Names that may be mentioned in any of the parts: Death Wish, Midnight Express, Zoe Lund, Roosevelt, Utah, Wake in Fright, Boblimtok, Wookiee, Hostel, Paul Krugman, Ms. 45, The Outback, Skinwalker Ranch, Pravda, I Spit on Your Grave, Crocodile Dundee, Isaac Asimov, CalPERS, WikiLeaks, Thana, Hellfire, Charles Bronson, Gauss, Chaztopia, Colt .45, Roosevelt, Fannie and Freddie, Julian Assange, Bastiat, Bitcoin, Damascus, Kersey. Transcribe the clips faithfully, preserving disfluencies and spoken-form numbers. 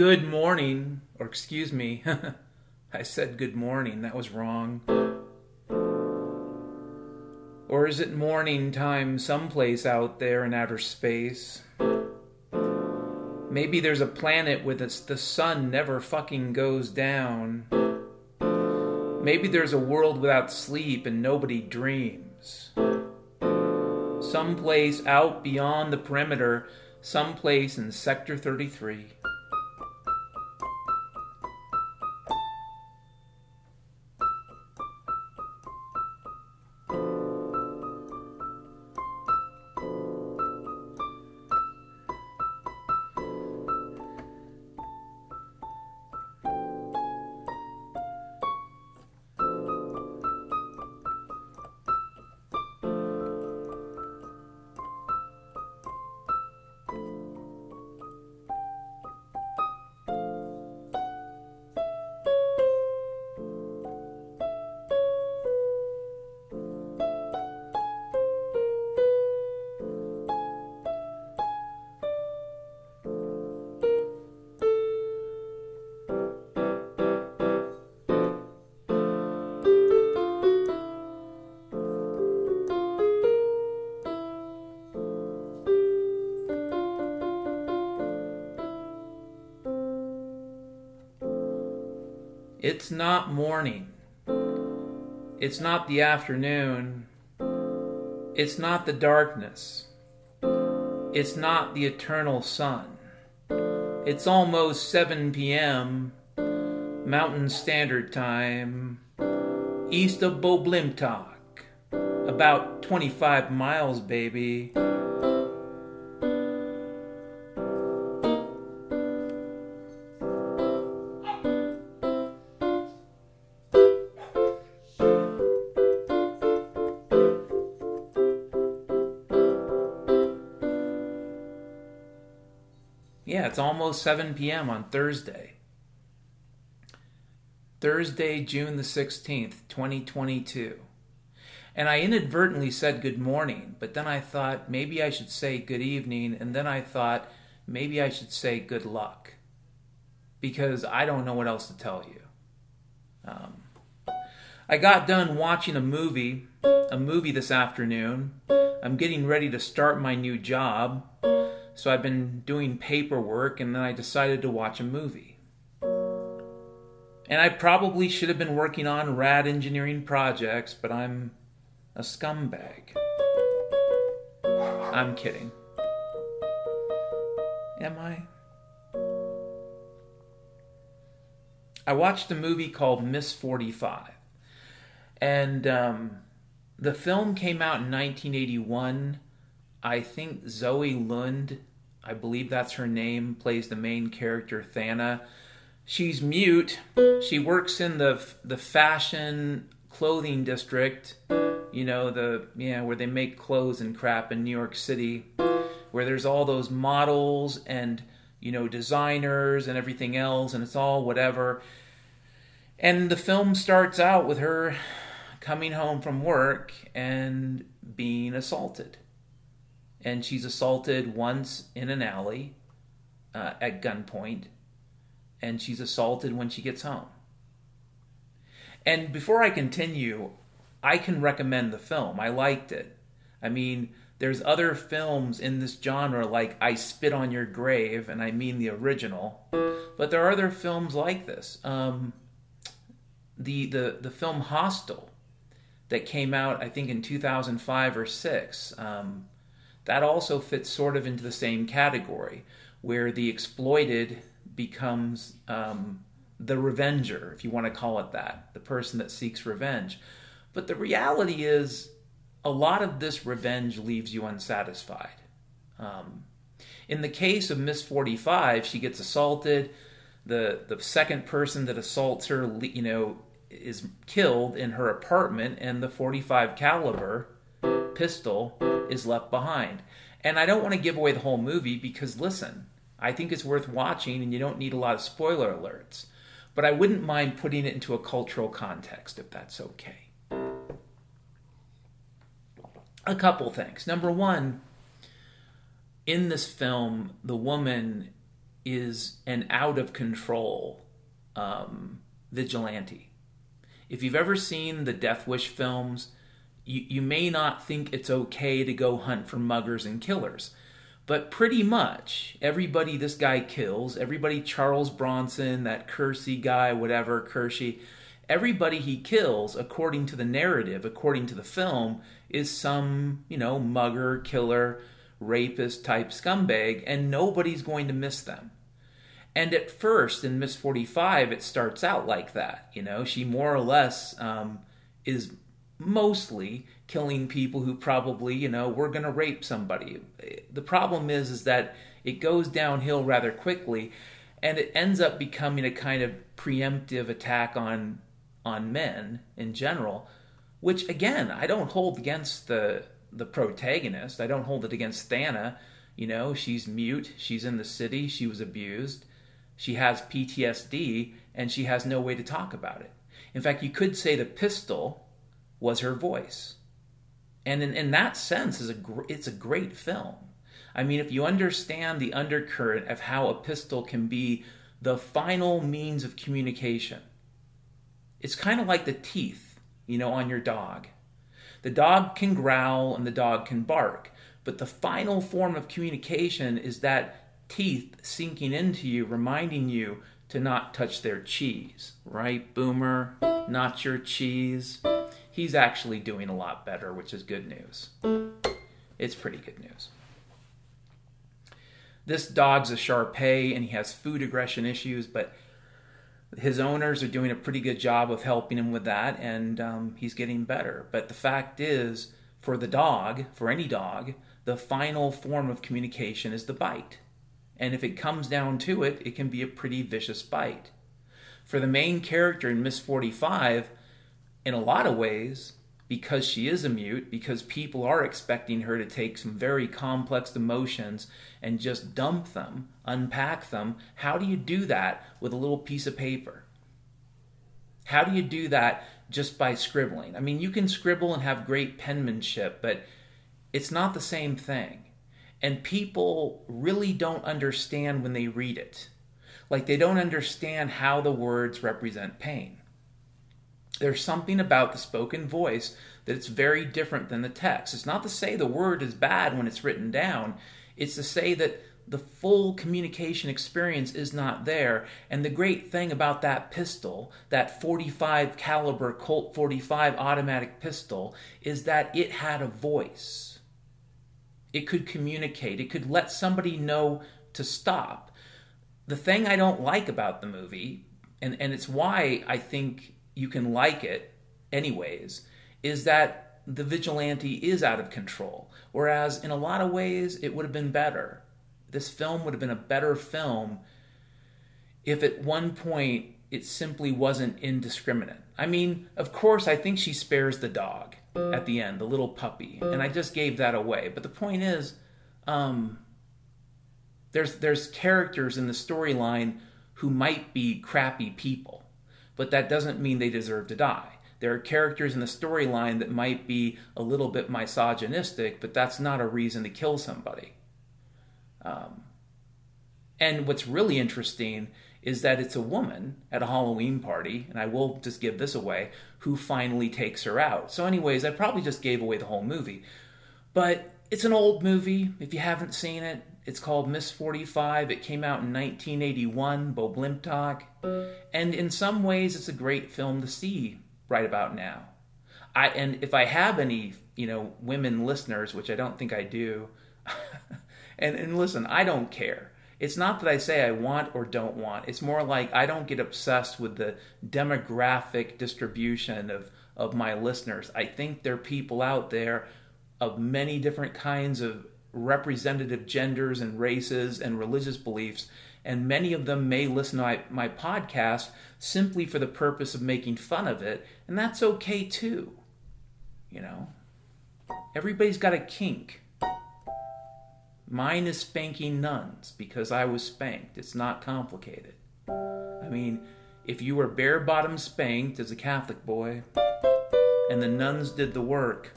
Good morning, or excuse me, I said good morning, that was wrong. Or is it morning time someplace out there in outer space? Maybe there's a planet with its the sun never fucking goes down. Maybe there's a world without sleep and nobody dreams. Someplace out beyond the perimeter, someplace in Sector thirty-three. It's not morning. It's not the afternoon. It's not the darkness. It's not the eternal sun. It's almost seven p.m. Mountain Standard Time, east of Boblimtok. About twenty-five miles, baby. It's almost seven p.m. on Thursday. Thursday, June the sixteenth, twenty twenty-two. And I inadvertently said good morning, but then I thought maybe I should say good evening, and then I thought maybe I should say good luck. Because I don't know what else to tell you. Um, I got done watching a movie, a movie this afternoon. I'm getting ready to start my new job. So I've been doing paperwork, and then I decided to watch a movie. And I probably should have been working on rad engineering projects, but I'm a scumbag. I'm kidding. Am I? I watched a movie called Miss forty-five. And um, the film came out in nineteen eighty-one. I think Zoe Lund, I believe that's her name, plays the main character, Thana. She's mute. She works in the the fashion clothing district, you know, the yeah, where they make clothes and crap in New York City, where there's all those models and, you know, designers and everything else, and it's all whatever. And the film starts out with her coming home from work and being assaulted. And she's assaulted once in an alley uh, at gunpoint. And she's assaulted when she gets home. And before I continue, I can recommend the film. I liked it. I mean, there's other films in this genre like I Spit on Your Grave, and I mean the original. But there are other films like this. Um, the, the, the film Hostel that came out, I think, in two thousand five or six. Um... That also fits sort of into the same category, where the exploited becomes um, the revenger, if you want to call it that, the person that seeks revenge. But the reality is, a lot of this revenge leaves you unsatisfied. Um, in the case of Miss forty-five, she gets assaulted. The, the second person that assaults her, you know, is killed in her apartment, and the forty-five caliber pistol is left behind. And I don't want to give away the whole movie because, listen, I think it's worth watching and you don't need a lot of spoiler alerts. But I wouldn't mind putting it into a cultural context if that's okay. A couple things. Number one, in this film, the woman is an out-of-control um, vigilante. If you've ever seen the Death Wish films, you, you may not think it's okay to go hunt for muggers and killers. But pretty much everybody this guy kills, everybody Charles Bronson, that Kersey guy, whatever, Kersey, everybody he kills, according to the narrative, according to the film, is some, you know, mugger, killer, rapist type scumbag, and nobody's going to miss them. And at first, in Miss forty-five, it starts out like that. You know, she more or less um, is mostly killing people who probably, you know, were going to rape somebody. The problem is, is that it goes downhill rather quickly, and it ends up becoming a kind of preemptive attack on on men in general, which, again, I don't hold against the the protagonist. I don't hold it against Thana. You know, she's mute. She's in the city. She was abused. She has P T S D, and she has no way to talk about it. In fact, you could say the pistol was her voice. And in, in that sense, is a gr- it's a great film. I mean, if you understand the undercurrent of how a pistol can be the final means of communication, it's kind of like the teeth, you know, on your dog. The dog can growl and the dog can bark, but the final form of communication is that teeth sinking into you, reminding you to not touch their cheese, right, Boomer? Not your cheese. He's actually doing a lot better, which is good news. It's pretty good news. This dog's a Shar Pei, and he has food aggression issues, but his owners are doing a pretty good job of helping him with that, and um, he's getting better. But the fact is, for the dog, for any dog, the final form of communication is the bite. And if it comes down to it, it can be a pretty vicious bite. For the main character in Miss forty-five, in a lot of ways, because she is a mute, because people are expecting her to take some very complex emotions and just dump them, unpack them, how do you do that with a little piece of paper? How do you do that just by scribbling? I mean, you can scribble and have great penmanship, but it's not the same thing. And people really don't understand when they read it. Like, they don't understand how the words represent pain. There's something about the spoken voice that it's very different than the text. It's not to say the word is bad when it's written down. It's to say that the full communication experience is not there. And the great thing about that pistol, that forty-five caliber Colt forty-five automatic pistol, is that it had a voice. It could communicate. It could let somebody know to stop. The thing I don't like about the movie, and, and it's why I think you can like it anyways, is that the vigilante is out of control. Whereas in a lot of ways, it would have been better. This film would have been a better film if at one point it simply wasn't indiscriminate. I mean, of course, I think she spares the dog at the end, the little puppy. And I just gave that away. But the point is, um, there's there's characters in the storyline who might be crappy people, but that doesn't mean they deserve to die. There are characters in the storyline that might be a little bit misogynistic, but that's not a reason to kill somebody. Um, and what's really interesting is that it's a woman at a Halloween party, and I will just give this away, who finally takes her out. So anyways, I probably just gave away the whole movie. But it's an old movie. If you haven't seen it, it's called Miss forty-five. It came out in nineteen eighty-one, Bo Blimtok. And in some ways, it's a great film to see right about now. I And if I have any, you know, women listeners, which I don't think I do, and, and listen, I don't care. It's not that I say I want or don't want. It's more like I don't get obsessed with the demographic distribution of, of my listeners. I think there are people out there of many different kinds of representative genders and races and religious beliefs, and many of them may listen to my, my podcast simply for the purpose of making fun of it, and that's okay too. You know, everybody's got a kink. Mine is spanking nuns because I was spanked. It's not complicated. I mean, if you were bare bottom spanked as a Catholic boy and the nuns did the work,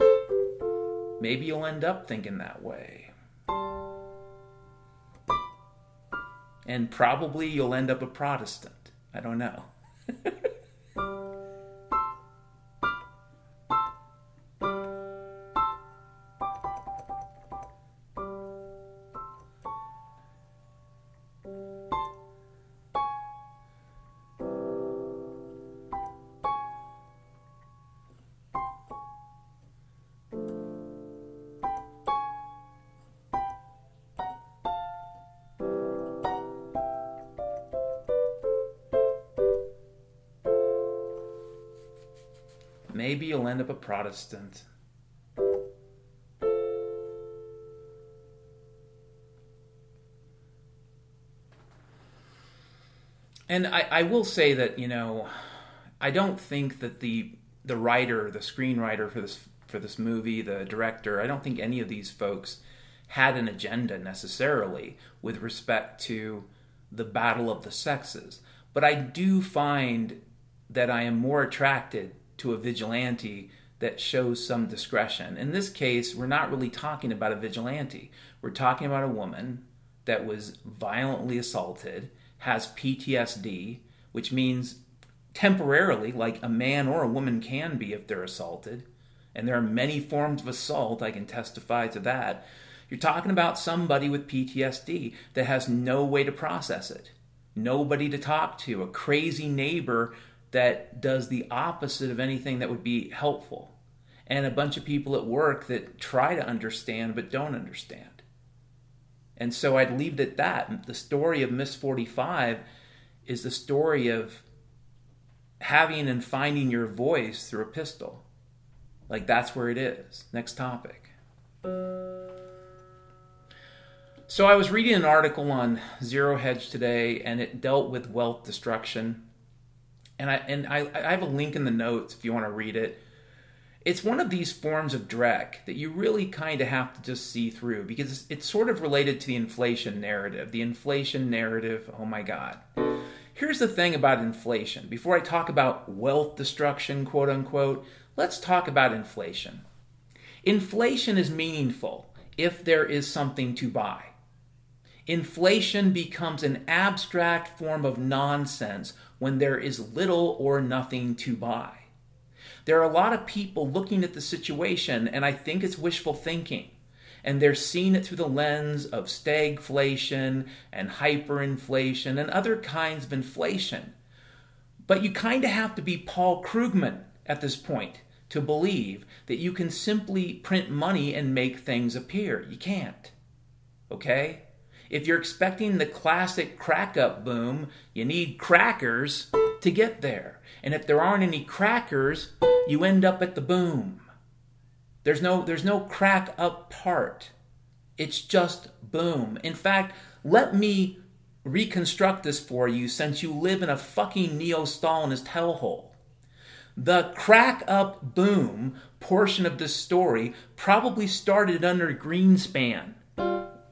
maybe you'll end up thinking that way. And probably you'll end up a Protestant. I don't know. Maybe you'll end up a Protestant. And I, I will say that, you know, I don't think that the the writer, the screenwriter for this for this movie, the director, I don't think any of these folks had an agenda necessarily with respect to the battle of the sexes. But I do find that I am more attracted to a vigilante that shows some discretion. In this case, we're not really talking about a vigilante. We're talking about a woman that was violently assaulted, has P T S D, which means temporarily, like a man or a woman can be if they're assaulted. And there are many forms of assault, I can testify to that. You're talking about somebody with P T S D that has no way to process it, nobody to talk to, a crazy neighbor that does the opposite of anything that would be helpful, and a bunch of people at work that try to understand but don't understand. And so I'd leave it at that. The story of Miss forty-five is the story of having and finding your voice through a pistol. Like, that's where it is. Next topic. So I was reading an article on Zero Hedge today, and it dealt with wealth destruction. And I and I, I have a link in the notes if you want to read it. It's one of these forms of dreck that you really kind of have to just see through, because it's, it's sort of related to the inflation narrative. The inflation narrative, oh my God. Here's the thing about inflation. Before I talk about wealth destruction, quote unquote, let's talk about inflation. Inflation is meaningful if there is something to buy. Inflation becomes an abstract form of nonsense when there is little or nothing to buy. There are a lot of people looking at the situation, and I think it's wishful thinking, and they're seeing it through the lens of stagflation and hyperinflation and other kinds of inflation. But you kind of have to be Paul Krugman at this point to believe that you can simply print money and make things appear. You can't, okay? If you're expecting the classic crack-up boom, you need crackers to get there. And if there aren't any crackers, you end up at the boom. There's no, there's no crack-up part. It's just boom. In fact, let me reconstruct this for you, since you live in a fucking neo-Stalinist hellhole. The crack-up boom portion of this story probably started under Greenspan.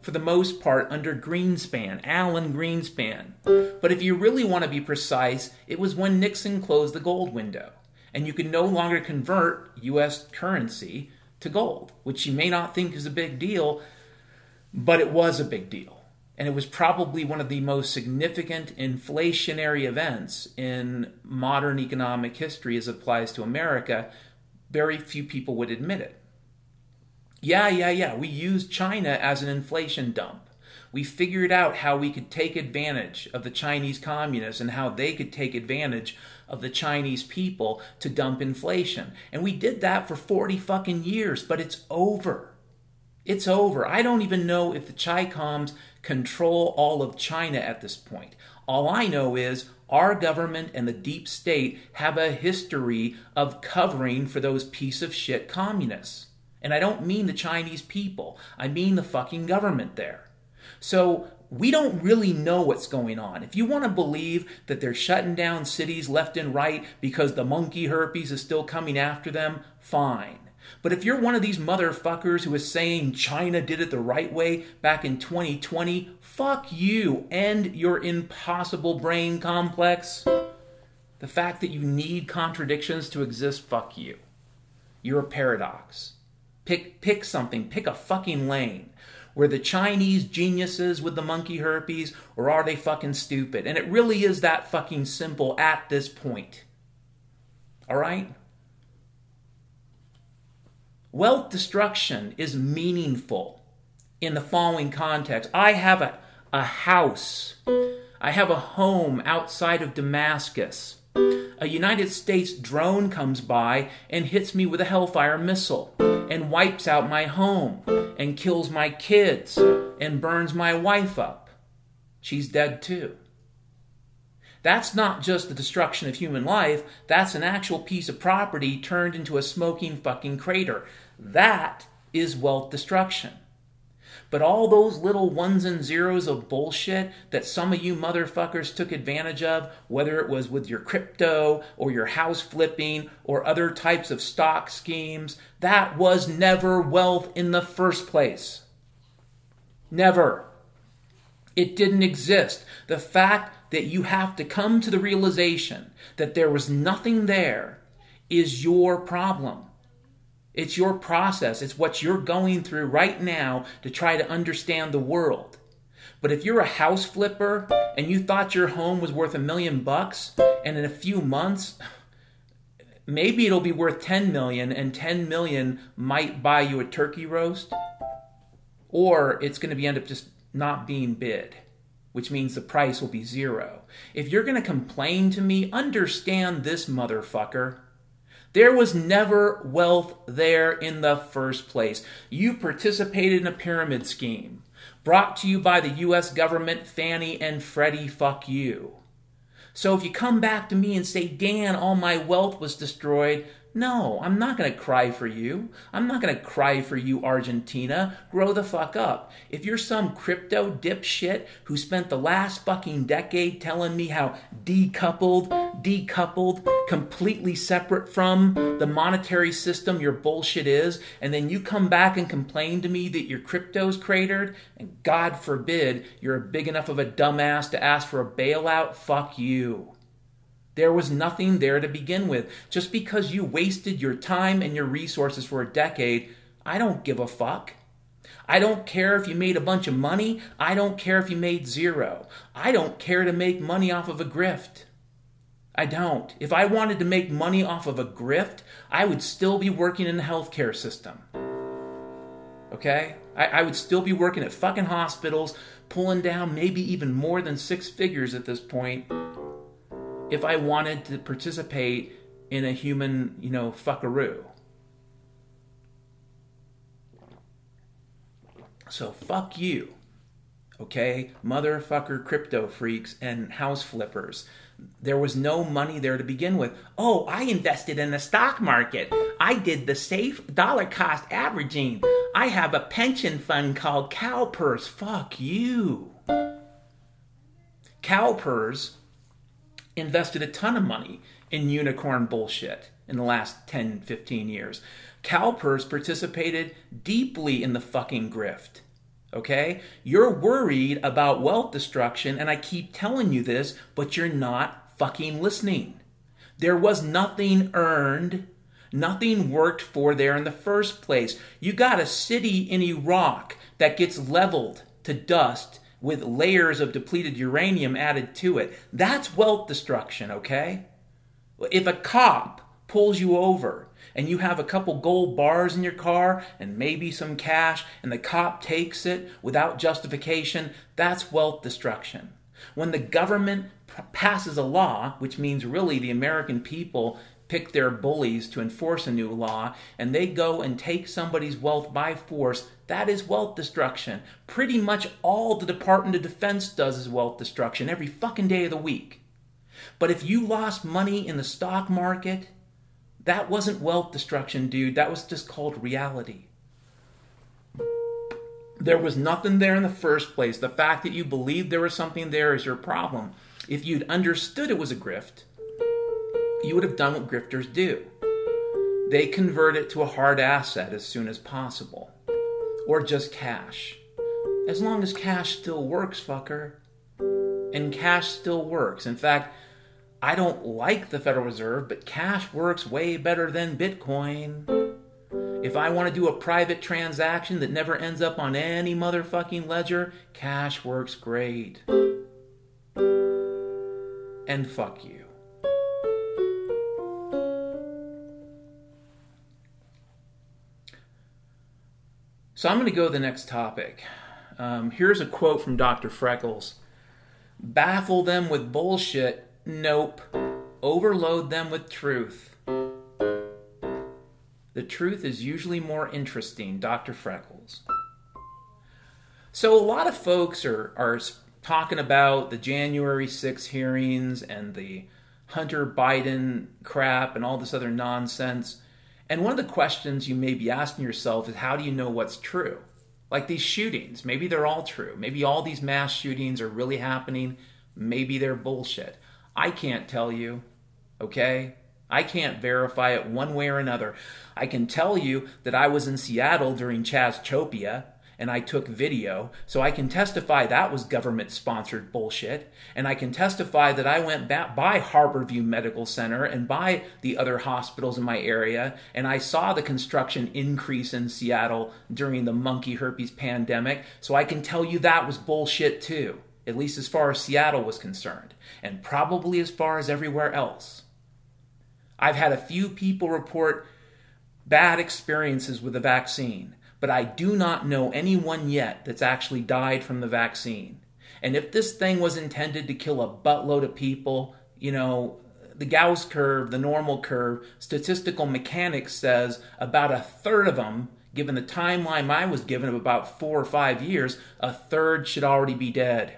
For the most part, under Greenspan, Alan Greenspan. But if you really want to be precise, it was when Nixon closed the gold window, and you could no longer convert U S currency to gold, which you may not think is a big deal, but it was a big deal. And it was probably one of the most significant inflationary events in modern economic history as it applies to America. Very few people would admit it. Yeah, yeah, yeah. We used China as an inflation dump. We figured out how we could take advantage of the Chinese communists and how they could take advantage of the Chinese people to dump inflation. And we did that for forty fucking years, but it's over. It's over. I don't even know if the Chi Coms control all of China at this point. All I know is our government and the deep state have a history of covering for those piece of shit communists. And I don't mean the Chinese people. I mean the fucking government there. So we don't really know what's going on. If you want to believe that they're shutting down cities left and right because the monkey herpes is still coming after them, fine. But if you're one of these motherfuckers who is saying China did it the right way back in twenty twenty, fuck you and your impossible brain complex. The fact that you need contradictions to exist, fuck you. You're a paradox. Pick pick something. Pick a fucking lane. Were the Chinese geniuses with the monkey herpes, or are they fucking stupid? And it really is that fucking simple at this point. All right? Wealth destruction is meaningful in the following context. I have a, a house. I have a home outside of Damascus. A United States drone comes by and hits me with a Hellfire missile and wipes out my home and kills my kids and burns my wife up. She's dead too. That's not just the destruction of human life. That's an actual piece of property turned into a smoking fucking crater. That is wealth destruction. But all those little ones and zeros of bullshit that some of you motherfuckers took advantage of, whether it was with your crypto or your house flipping or other types of stock schemes, that was never wealth in the first place. Never. It didn't exist. The fact that you have to come to the realization that there was nothing there is your problem. It's your process. It's what you're going through right now to try to understand the world. But if you're a house flipper and you thought your home was worth a million bucks, and in a few months, maybe it'll be worth ten million, and ten million might buy you a turkey roast, or it's going to be end up just not being bid, which means the price will be zero. If you're going to complain to me, understand this, motherfucker. There was never wealth there in the first place. You participated in a pyramid scheme brought to you by the U S government, Fannie and Freddie, fuck you. So if you come back to me and say, Dan, all my wealth was destroyed, no, I'm not going to cry for you. I'm not going to cry for you, Argentina. Grow the fuck up. If you're some crypto dipshit who spent the last fucking decade telling me how decoupled, decoupled, completely separate from the monetary system your bullshit is, and then you come back and complain to me that your crypto's cratered, and God forbid you're big enough of a dumbass to ask for a bailout, fuck you. There was nothing there to begin with. Just because you wasted your time and your resources for a decade, I don't give a fuck. I don't care if you made a bunch of money. I don't care if you made zero. I don't care to make money off of a grift. I don't. If I wanted to make money off of a grift, I would still be working in the healthcare system. Okay? I, I would still be working at fucking hospitals, pulling down maybe even more than six figures at this point, if I wanted to participate in a human, you know, fuckaroo. So fuck you, okay? Motherfucker crypto freaks and house flippers. There was no money there to begin with. Oh, I invested in the stock market. I did the safe dollar cost averaging. I have a pension fund called CalPERS. Fuck you. CalPERS invested a ton of money in unicorn bullshit in the last ten, fifteen years. CalPERS participated deeply in the fucking grift, okay? You're worried about wealth destruction, and I keep telling you this, but you're not fucking listening. There was nothing earned, nothing worked for there in the first place. You got a city in Iraq that gets leveled to dust with layers of depleted uranium added to it. That's wealth destruction, okay? If a cop pulls you over and you have a couple gold bars in your car and maybe some cash and the cop takes it without justification, that's wealth destruction. When the government passes a law, which means really the American people pick their bullies to enforce a new law, and they go and take somebody's wealth by force, that is wealth destruction. Pretty much all the Department of Defense does is wealth destruction every fucking day of the week. But if you lost money in the stock market, that wasn't wealth destruction, dude. That was just called reality. There was nothing there in the first place. The fact that you believed there was something there is your problem. If you'd understood it was a grift, you would have done what grifters do. They convert it to a hard asset as soon as possible. Or just cash. As long as cash still works, fucker. And cash still works. In fact, I don't like the Federal Reserve, but cash works way better than Bitcoin. If I want to do a private transaction that never ends up on any motherfucking ledger, cash works great. And fuck you. So I'm going to go to the next topic. Um, here's a quote from Doctor Freckles. Baffle them with bullshit. Nope. Overload them with truth. The truth is usually more interesting, Doctor Freckles. So a lot of folks are, are talking about the January sixth hearings and the Hunter Biden crap and all this other nonsense. And one of the questions you may be asking yourself is, how do you know what's true? Like these shootings, maybe they're all true. Maybe all these mass shootings are really happening. Maybe they're bullshit. I can't tell you, okay? I can't verify it one way or another. I can tell you that I was in Seattle during Chaztopia and I took video, so I can testify that was government-sponsored bullshit, and I can testify that I went back by Harborview Medical Center and by the other hospitals in my area, and I saw the construction increase in Seattle during the monkey herpes pandemic, so I can tell you that was bullshit too, at least as far as Seattle was concerned, and probably as far as everywhere else. I've had a few people report bad experiences with the vaccine, but I do not know anyone yet that's actually died from the vaccine. And if this thing was intended to kill a buttload of people, you know, the Gauss curve, the normal curve, statistical mechanics says about a third of them, given the timeline I was given of about four or five years, a third should already be dead.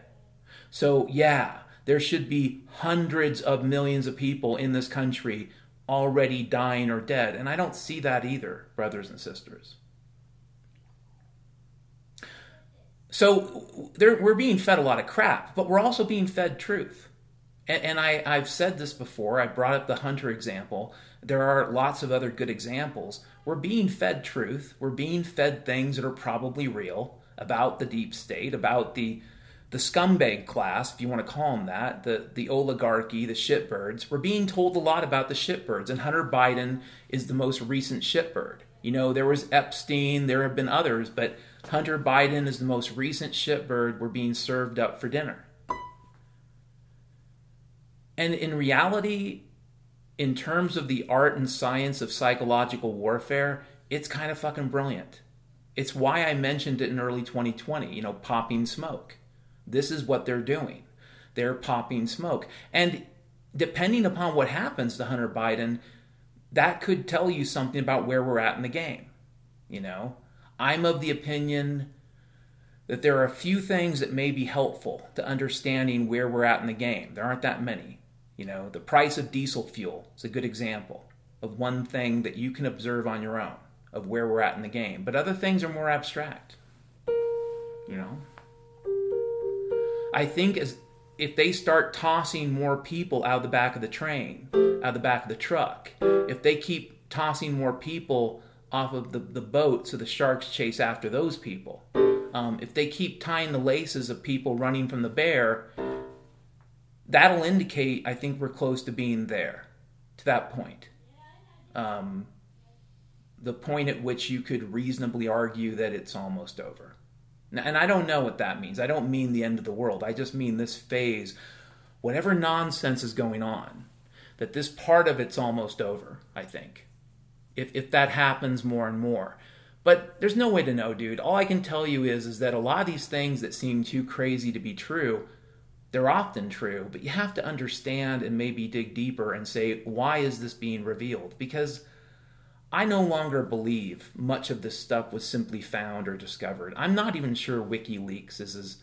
So yeah, there should be hundreds of millions of people in this country already dying or dead. And I don't see that either, brothers and sisters. So we're being fed a lot of crap, but we're also being fed truth. And, and I, I've said this before. I brought up the Hunter example. There are lots of other good examples. We're being fed truth. We're being fed things that are probably real about the deep state, about the the scumbag class, if you want to call them that, the, the oligarchy, the shitbirds. We're being told a lot about the shitbirds, and Hunter Biden is the most recent shitbird. You know, there was Epstein, there have been others, but Hunter Biden is the most recent shitbird we're being served up for dinner. And in reality, in terms of the art and science of psychological warfare, it's kind of fucking brilliant. It's why I mentioned it in early twenty twenty, you know, popping smoke. This is what they're doing. They're popping smoke. And depending upon what happens to Hunter Biden, that could tell you something about where we're at in the game. You know, I'm of the opinion that there are a few things that may be helpful to understanding where we're at in the game. There aren't that many. You know, the price of diesel fuel is a good example of one thing that you can observe on your own of where we're at in the game. But other things are more abstract. You know, I think as if they start tossing more people out of the back of the train, out of the back of the truck, if they keep tossing more people off of the, the boat so the sharks chase after those people, um, if they keep tying the laces of people running from the bear, that'll indicate, I think, we're close to being there, to that point. Um, the point at which you could reasonably argue that it's almost over. And I don't know what that means. I don't mean the end of the world. I just mean this phase, whatever nonsense is going on, that this part of it's almost over, I think, if if that happens more and more. But there's no way to know, dude. All I can tell you is, is that a lot of these things that seem too crazy to be true, they're often true, but you have to understand and maybe dig deeper and say, why is this being revealed? Because I no longer believe much of this stuff was simply found or discovered. I'm not even sure WikiLeaks is as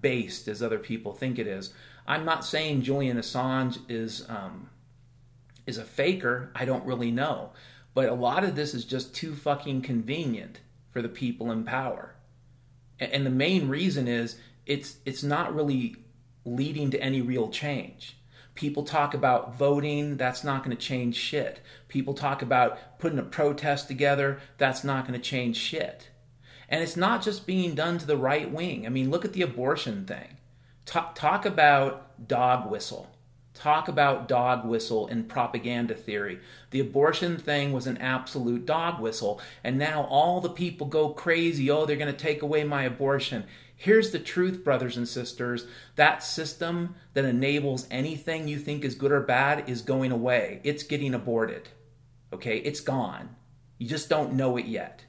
based as other people think it is. I'm not saying Julian Assange is um, is a faker. I don't really know. But a lot of this is just too fucking convenient for the people in power. And, and the main reason is it's it's not really leading to any real change. People talk about voting, that's not going to change shit. People talk about putting a protest together, that's not going to change shit. And it's not just being done to the right wing. I mean, look at the abortion thing. Talk, talk about dog whistle. Talk about dog whistle and propaganda theory. The abortion thing was an absolute dog whistle. And now all the people go crazy. Oh, they're going to take away my abortion. Here's the truth, brothers and sisters. That system that enables anything you think is good or bad is going away. It's getting aborted. Okay? It's gone. You just don't know it yet.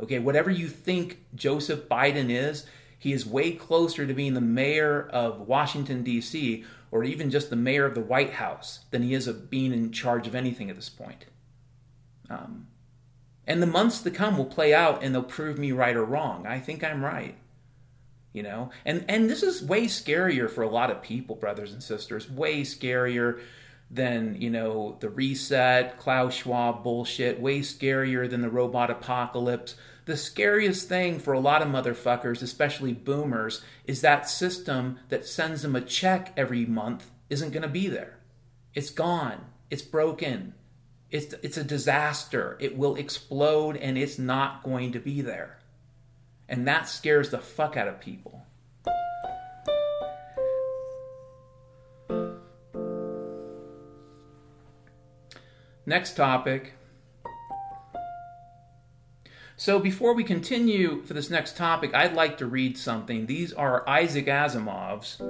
Okay? Whatever you think Joseph Biden is, he is way closer to being the mayor of Washington, D C, or even just the mayor of the White House, than he is of being in charge of anything at this point. Um, and the months to come will play out, and they'll prove me right or wrong. I think I'm right, you know. And and this is way scarier for a lot of people, brothers and sisters. Way scarier than, you know, the reset, Klaus Schwab bullshit. Way scarier than the robot apocalypse. The scariest thing for a lot of motherfuckers, especially boomers, is that system that sends them a check every month isn't going to be there. It's gone. It's broken. It's it's a disaster. It will explode, and it's not going to be there. And that scares the fuck out of people. Next topic. So before we continue for this next topic, I'd like to read something. These are Isaac Asimov's,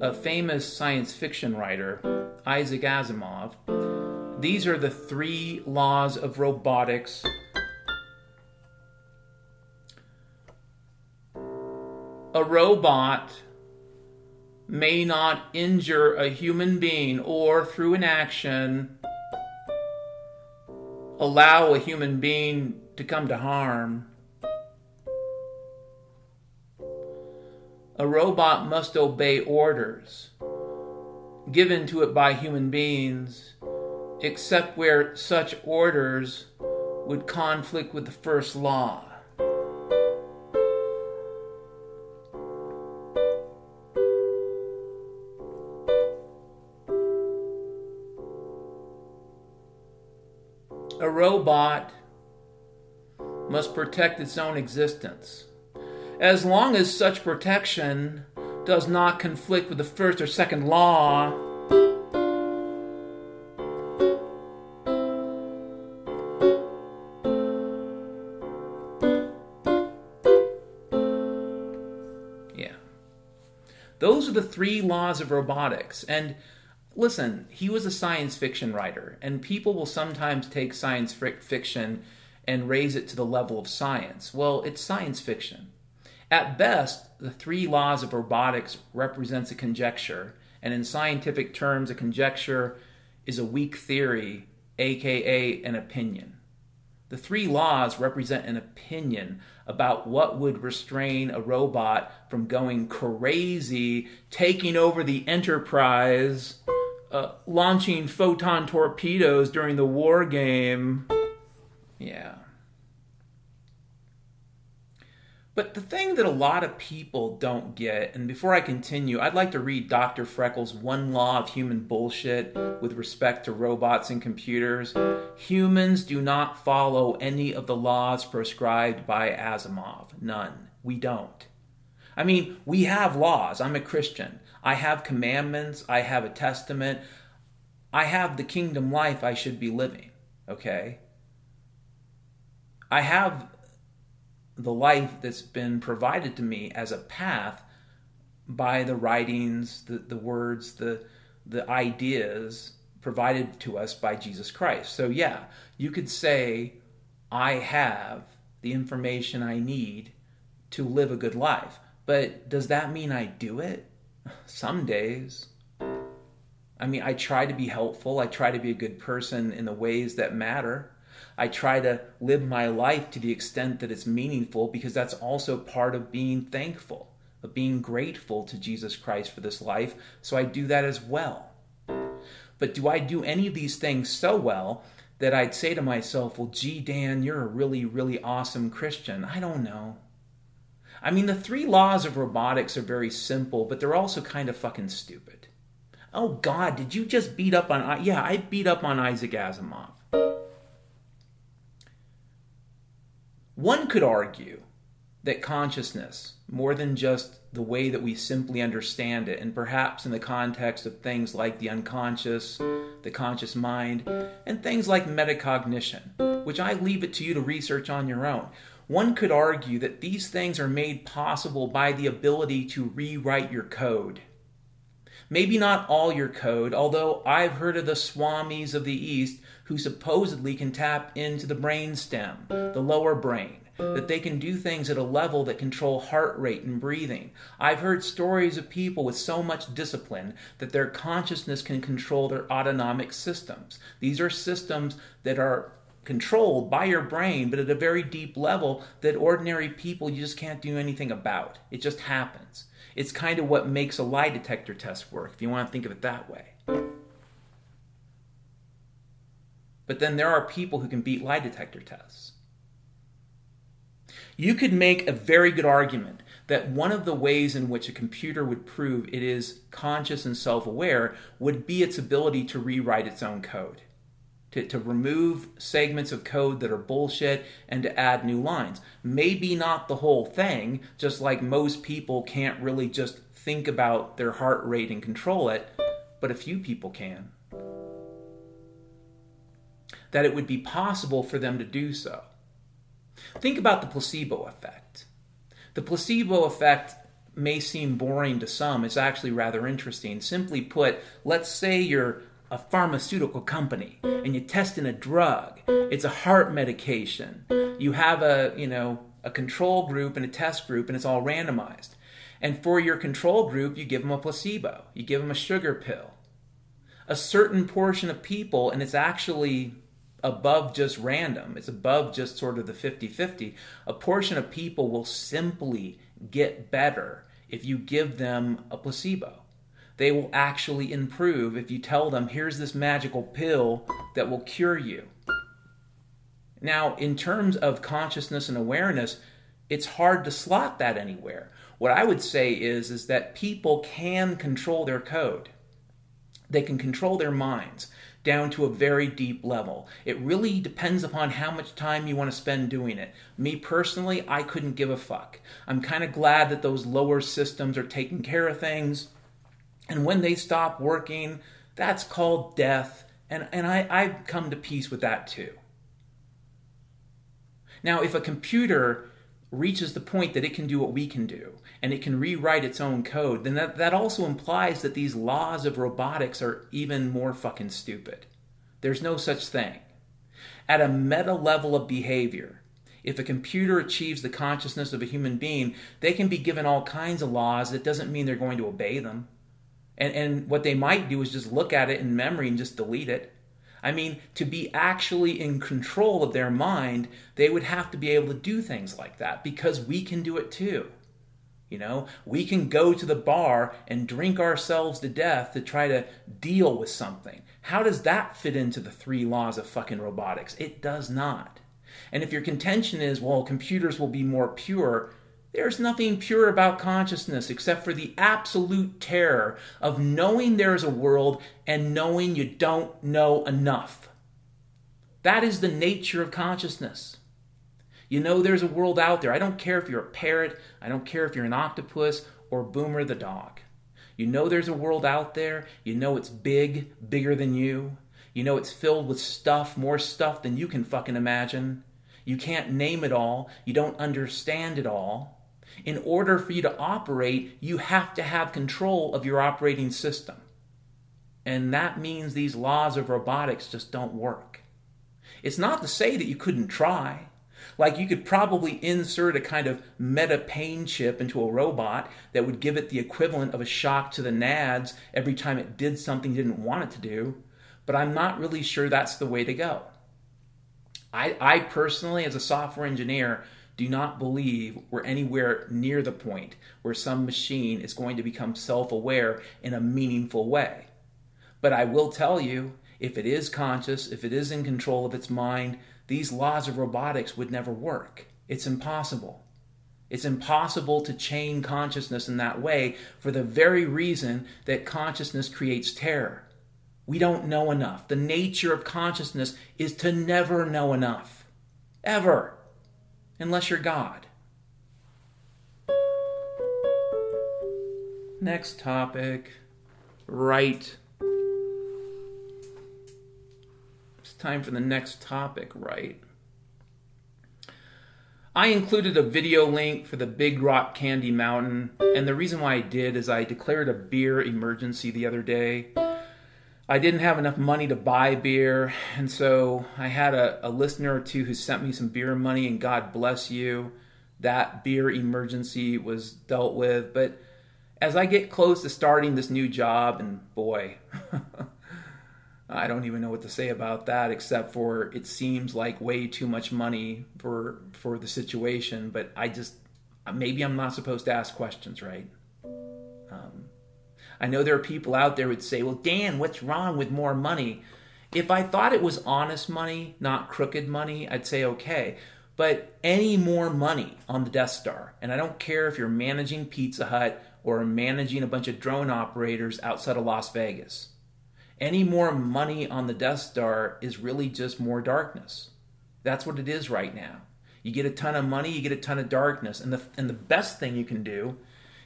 a famous science fiction writer, Isaac Asimov. These are the three laws of robotics. A robot may not injure a human being or, through inaction, allow a human being to come to harm. A robot must obey orders given to it by human beings, except where such orders would conflict with the first law. A robot must protect its own existence, as long as such protection does not conflict with the first or second law. Yeah. Those are the three laws of robotics. And listen, he was a science fiction writer, and people will sometimes take science fiction and raise it to the level of science. Well, it's science fiction. At best, the three laws of robotics represents a conjecture, and in scientific terms, a conjecture is a weak theory, aka an opinion. The three laws represent an opinion about what would restrain a robot from going crazy, taking over the Enterprise, uh, launching photon torpedoes during the war game. Yeah. But the thing that a lot of people don't get, and before I continue, I'd like to read Doctor Freckles' One Law of Human Bullshit with respect to robots and computers. Humans do not follow any of the laws prescribed by Asimov. None. We don't. I mean, we have laws. I'm a Christian. I have commandments. I have a testament. I have the kingdom life I should be living. Okay? I have the life that's been provided to me as a path by the writings, the, the words, the the ideas provided to us by Jesus Christ. So yeah, you could say, I have the information I need to live a good life. But does that mean I do it? Some days. I mean, I try to be helpful. I try to be a good person in the ways that matter. I try to live my life to the extent that it's meaningful, because that's also part of being thankful, of being grateful to Jesus Christ for this life. So I do that as well. But do I do any of these things so well that I'd say to myself, well, gee, Dan, you're a really, really awesome Christian? I don't know. I mean, the three laws of robotics are very simple, but they're also kind of fucking stupid. Oh, God, did you just beat up on... I- yeah, I beat up on Isaac Asimov. One could argue that consciousness, more than just the way that we simply understand it, and perhaps in the context of things like the unconscious, the conscious mind, and things like metacognition, which I leave it to you to research on your own. One could argue that these things are made possible by the ability to rewrite your code. Maybe not all your code, although I've heard of the swamis of the East who supposedly can tap into the brainstem, the lower brain, that they can do things at a level that control heart rate and breathing. I've heard stories of people with so much discipline that their consciousness can control their autonomic systems. These are systems that are controlled by your brain, but at a very deep level that ordinary people, you just can't do anything about. It just happens. It's kind of what makes a lie detector test work, if you want to think of it that way. But then there are people who can beat lie detector tests. You could make a very good argument that one of the ways in which a computer would prove it is conscious and self-aware would be its ability to rewrite its own code, to, to remove segments of code that are bullshit and to add new lines. Maybe not the whole thing, just like most people can't really just think about their heart rate and control it, but a few people can. That it would be possible for them to do so. Think about the placebo effect. The placebo effect may seem boring to some. It's actually rather interesting. Simply put, let's say you're a pharmaceutical company and you're testing a drug. It's a heart medication. You have a, you know, a control group and a test group, and it's all randomized. And for your control group, you give them a placebo. You give them a sugar pill. A certain portion of people, and it's actually above just random, it's above just sort of the fifty-fifty, a portion of people will simply get better if you give them a placebo. They will actually improve if you tell them, here's this magical pill that will cure you. Now, in terms of consciousness and awareness, it's hard to slot that anywhere. What I would say is, is that people can control their code. They can control their minds down to a very deep level. It really depends upon how much time you want to spend doing it. Me personally, I couldn't give a fuck. I'm kind of glad that those lower systems are taking care of things. And when they stop working, that's called death. And, and I, I've come to peace with that too. Now, if a computer reaches the point that it can do what we can do, and it can rewrite its own code, then that, that also implies that these laws of robotics are even more fucking stupid. There's no such thing. At a meta level of behavior, if a computer achieves the consciousness of a human being, they can be given all kinds of laws. It doesn't mean they're going to obey them. And, and what they might do is just look at it in memory and just delete it. I mean, to be actually in control of their mind, they would have to be able to do things like that, because we can do it too. You know, we can go to the bar and drink ourselves to death to try to deal with something. How does that fit into the three laws of fucking robotics? It does not. And if your contention is, well, computers will be more pure, there's nothing pure about consciousness except for the absolute terror of knowing there's a world and knowing you don't know enough. That is the nature of consciousness. You know there's a world out there. I don't care if you're a parrot. I don't care if you're an octopus or Boomer the dog. You know there's a world out there. You know it's big, bigger than you. You know it's filled with stuff, more stuff than you can fucking imagine. You can't name it all. You don't understand it all. In order for you to operate, you have to have control of your operating system. And that means these laws of robotics just don't work. It's not to say that you couldn't try. Like, you could probably insert a kind of meta pain chip into a robot that would give it the equivalent of a shock to the nads every time it did something it didn't want it to do. But I'm not really sure that's the way to go. I, I personally, as a software engineer, do not believe we're anywhere near the point where some machine is going to become self-aware in a meaningful way. But I will tell you, if it is conscious, if it is in control of its mind, these laws of robotics would never work. It's impossible. It's impossible to chain consciousness in that way, for the very reason that consciousness creates terror. We don't know enough. The nature of consciousness is to never know enough. Ever. Unless you're God. Next topic. Right. It's time for the next topic, right? I included a video link for the Big Rock Candy Mountain, and the reason why I did is I declared a beer emergency the other day. I didn't have enough money to buy beer, and so I had a, a listener or two who sent me some beer money, and God bless you. That beer emergency was dealt with, but as I get close to starting this new job, and boy, I don't even know what to say about that, except for it seems like way too much money for for the situation, but I just, maybe I'm not supposed to ask questions, right? Um, I know there are people out there who would say, well, Dan, what's wrong with more money? If I thought it was honest money, not crooked money, I'd say okay. But any more money on the Death Star, and I don't care if you're managing Pizza Hut or managing a bunch of drone operators outside of Las Vegas, any more money on the Death Star is really just more darkness. That's what it is right now. You get a ton of money, you get a ton of darkness, and the and the best thing you can do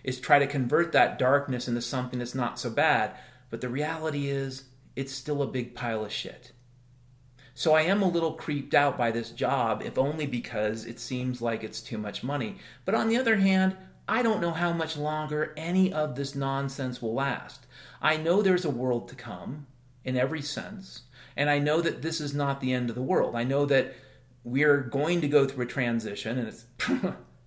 is try to convert that darkness into something that's not so bad. But the reality is, it's still a big pile of shit. So I am a little creeped out by this job, if only because it seems like it's too much money. But on the other hand, I don't know how much longer any of this nonsense will last. I know there's a world to come, in every sense, and I know that this is not the end of the world. I know that we're going to go through a transition, and it's...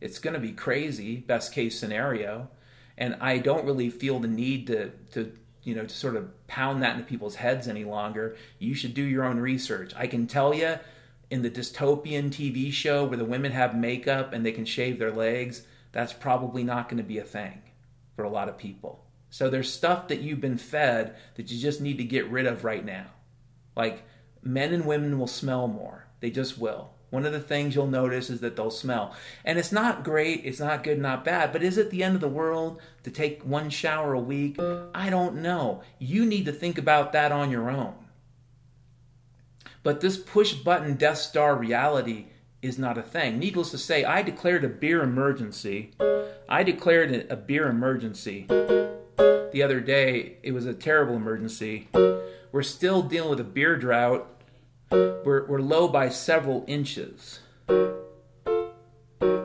It's going to be crazy, best case scenario, and I don't really feel the need to, to, you know, to sort of pound that into people's heads any longer. You should do your own research. I can tell you, in the dystopian T V show where the women have makeup and they can shave their legs, that's probably not going to be a thing for a lot of people. So there's stuff that you've been fed that you just need to get rid of right now. Like, men and women will smell more. They just will. One of the things you'll notice is that they'll smell. And it's not great, it's not good, not bad, but is it the end of the world to take one shower a week? I don't know. You need to think about that on your own. But this push-button Death Star reality is not a thing. Needless to say, I declared a beer emergency. I declared a beer emergency. The other day, it was a terrible emergency. We're still dealing with a beer drought. We're, we're low by several inches. Yeah,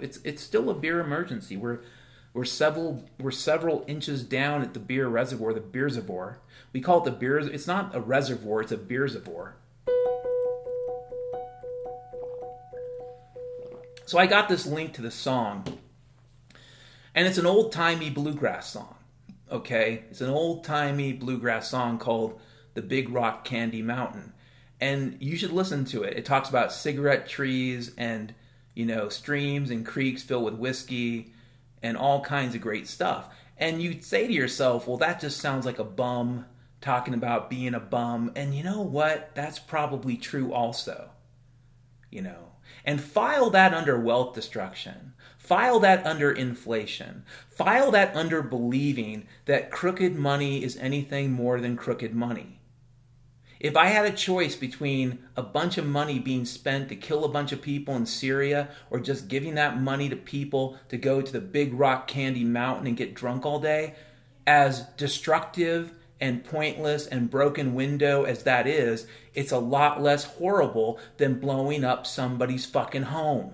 it's it's still a beer emergency. We're we're several we're several inches down at the beer reservoir, the beersivore. We call it the beer. It's not a reservoir; it's a beersivore. So I got this link to the song, and it's an old-timey bluegrass song, okay? It's an old-timey bluegrass song called The Big Rock Candy Mountain, and you should listen to it. It talks about cigarette trees and, you know, streams and creeks filled with whiskey and all kinds of great stuff. And you'd say to yourself, well, that just sounds like a bum talking about being a bum, and you know what? That's probably true also, you know? And file that under wealth destruction. File that under inflation. File that under believing that crooked money is anything more than crooked money. If I had a choice between a bunch of money being spent to kill a bunch of people in Syria or just giving that money to people to go to the Big Rock Candy Mountain and get drunk all day, as destructive and pointless and broken window as that is, it's a lot less horrible than blowing up somebody's fucking home.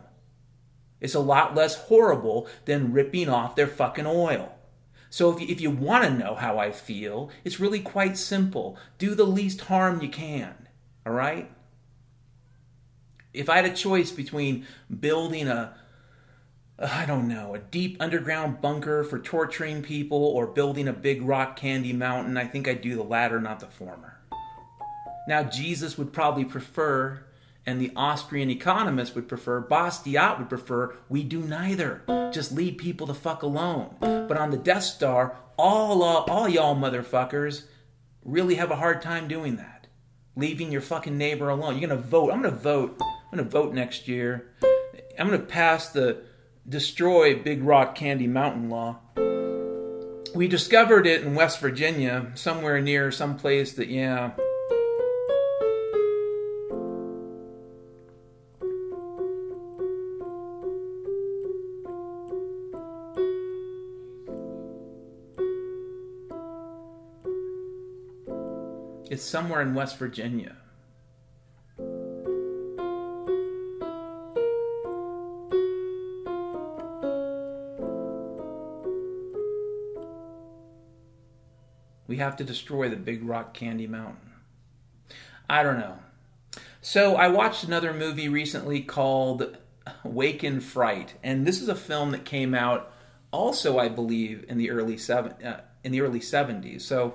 It's a lot less horrible than ripping off their fucking oil. So if you, if you want to know how I feel, it's really quite simple. Do the least harm you can, all right? If I had a choice between building a I don't know, a deep underground bunker for torturing people or building a big rock candy mountain, I think I'd do the latter, not the former. Now, Jesus would probably prefer, and the Austrian economist would prefer, Bastiat would prefer, we do neither. Just leave people the fuck alone. But on the Death Star, all, uh, all y'all motherfuckers really have a hard time doing that. Leaving your fucking neighbor alone. You're going to vote. I'm going to vote. I'm going to vote next year. I'm going to pass the Destroy Big Rock Candy Mountain law. We discovered it in West Virginia, somewhere near some place that, yeah. It's somewhere in West Virginia. We have to destroy the Big Rock Candy Mountain. I don't know. So I watched another movie recently called Wake in Fright, and this is a film that came out also, I believe, in the early seven uh, in the early seventies. So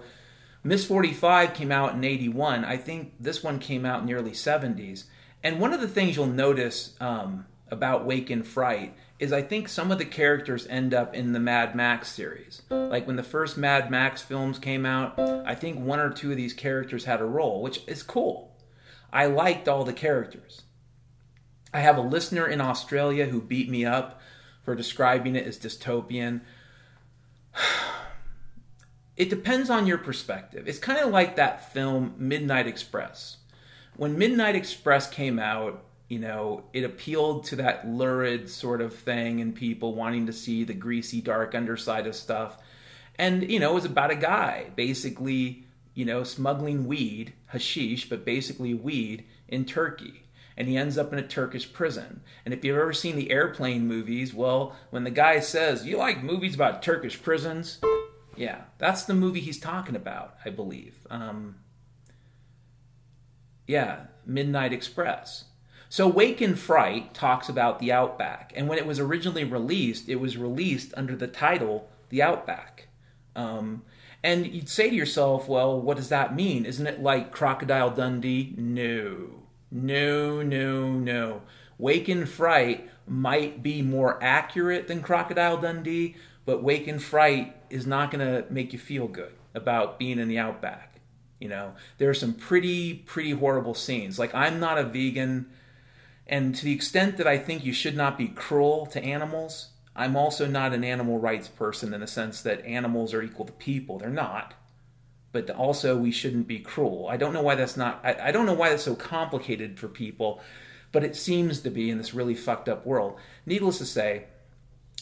Miz forty-five came out in eighty-one. I think this one came out in the early seventies. And one of the things you'll notice um, about Wake in Fright is I think some of the characters end up in the Mad Max series. Like when the first Mad Max films came out, I think one or two of these characters had a role, which is cool. I liked all the characters. I have a listener in Australia who beat me up for describing it as dystopian. It depends on your perspective. It's kind of like that film Midnight Express. When Midnight Express came out, you know, it appealed to that lurid sort of thing and people wanting to see the greasy, dark underside of stuff. And, you know, it was about a guy basically, you know, smuggling weed, hashish, but basically weed in Turkey. And he ends up in a Turkish prison. And if you've ever seen the Airplane movies, well, when the guy says, "You like movies about Turkish prisons?" Yeah, that's the movie he's talking about, I believe. Um, yeah, Midnight Express. So Wake in Fright talks about the Outback. And when it was originally released, it was released under the title The Outback. Um, and you'd say to yourself, well, what does that mean? Isn't it like Crocodile Dundee? No, no, no, no. Wake in Fright might be more accurate than Crocodile Dundee, but Wake in Fright is not going to make you feel good about being in the Outback. You know, there are some pretty, pretty horrible scenes. Like, I'm not a vegan, and to the extent that I think you should not be cruel to animals, I'm also not an animal rights person in the sense that animals are equal to people. They're not. But also, we shouldn't be cruel. I don't know why that's not, I, I don't know why that's so complicated for people, but it seems to be in this really fucked up world. Needless to say,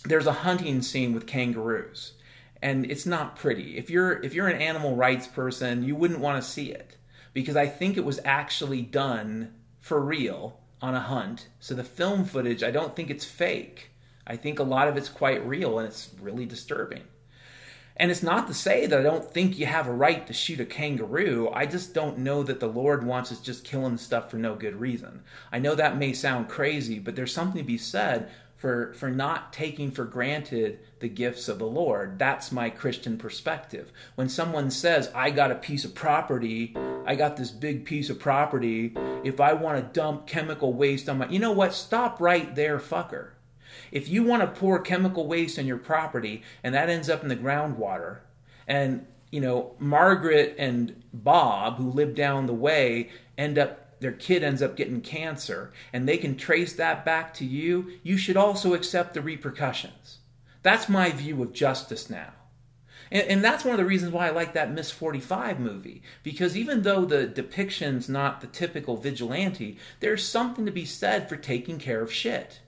there's a hunting scene with kangaroos, and it's not pretty. If you're if you're an animal rights person, you wouldn't want to see it, because I think it was actually done for real on a hunt. So the film footage, I don't think it's fake. I think a lot of it's quite real, and it's really disturbing. And it's not to say that I don't think you have a right to shoot a kangaroo. I just don't know that the Lord wants us just killing stuff for no good reason. I know that may sound crazy, but there's something to be said for for not taking for granted the gifts of the Lord. That's my Christian perspective. When someone says, I got a piece of property, I got this big piece of property, if I want to dump chemical waste on my... You know what? Stop right there, fucker. If you want to pour chemical waste on your property and that ends up in the groundwater, and, you know, Margaret and Bob, who live down the way, end up... their kid ends up getting cancer, and they can trace that back to you, you should also accept the repercussions. That's my view of justice now. And, and that's one of the reasons why I like that Miz forty-five movie, because even though the depiction's not the typical vigilante, there's something to be said for taking care of shit.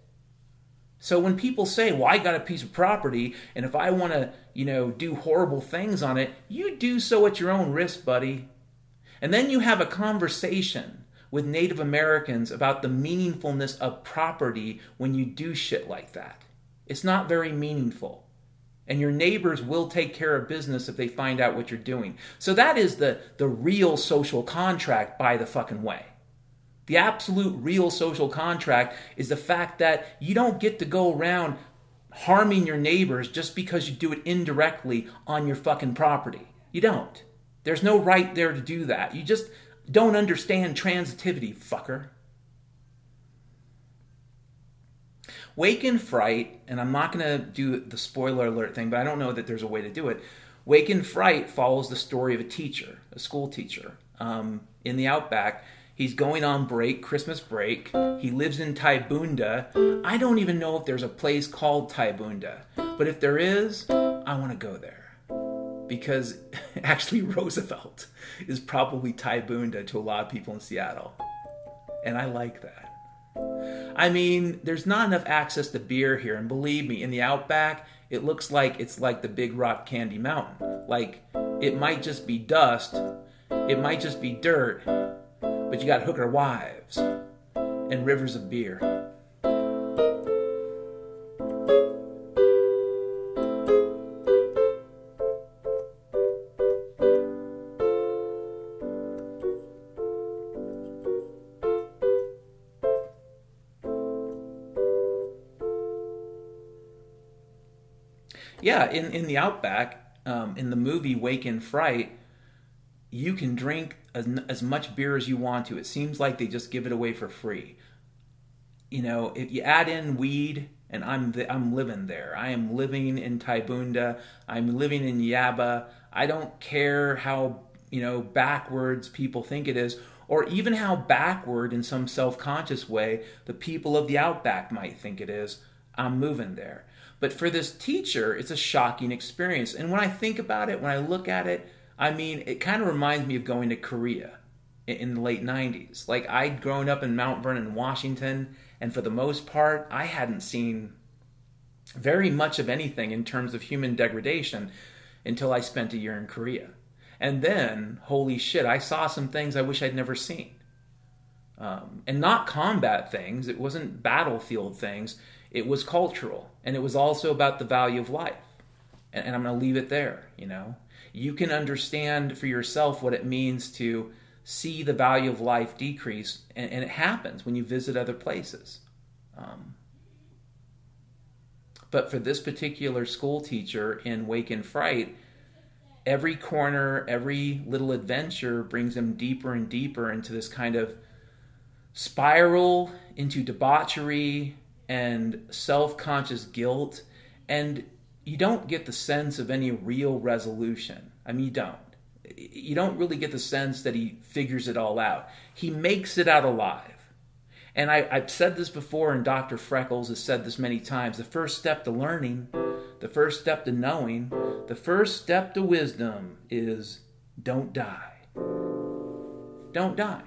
So when people say, well, I got a piece of property, and if I want to, you know, do horrible things on it, you do so at your own risk, buddy. And then you have a conversation with Native Americans about the meaningfulness of property when you do shit like that. It's not very meaningful. And your neighbors will take care of business if they find out what you're doing. So that is the, the real social contract, by the fucking way. The absolute real social contract is the fact that you don't get to go around harming your neighbors just because you do it indirectly on your fucking property. You don't. There's no right there to do that. You just... don't understand transitivity, fucker. Wake in Fright, and I'm not going to do the spoiler alert thing, but I don't know that there's a way to do it. Wake in Fright follows the story of a teacher, a school teacher, um, in the Outback. He's going on break, Christmas break. He lives in Tybunda. I don't even know if there's a place called Tybunda, but if there is, I want to go there. because actually Roosevelt is probably Tybunda to a lot of people in Seattle. And I like that. I mean, there's not enough access to beer here, and believe me, in the Outback, it looks like it's like the Big Rock Candy Mountain. Like, it might just be dust, it might just be dirt, but you got hooker wives and rivers of beer. Yeah, in, in the Outback, um, in the movie Wake in Fright, you can drink as, as much beer as you want to. It seems like they just give it away for free. You know, if you add in weed, and I'm the, I'm living there. I am living in Tybunda. I'm living in Yaba. I don't care how, you know, backwards people think it is, or even how backward in some self-conscious way the people of the Outback might think it is. I'm moving there. But for this teacher, it's a shocking experience. And when I think about it, when I look at it, I mean, it kind of reminds me of going to Korea in the late nineties. Like, I'd grown up in Mount Vernon, Washington, and for the most part, I hadn't seen very much of anything in terms of human degradation until I spent a year in Korea. And then, holy shit, I saw some things I wish I'd never seen. Um, and not combat things. It wasn't battlefield things. It was cultural, and it was also about the value of life. And, and I'm going to leave it there, you know. You can understand for yourself what it means to see the value of life decrease, and, and it happens when you visit other places. Um, but for this particular school teacher in Wake in Fright, every corner, every little adventure brings him deeper and deeper into this kind of spiral, into debauchery, and self-conscious guilt, and you don't get the sense of any real resolution. I mean, you don't. You don't really get the sense that he figures it all out. He makes it out alive. And I, I've said this before, and Doctor Freckles has said this many times, the first step to learning, the first step to knowing, the first step to wisdom is don't die. Don't die.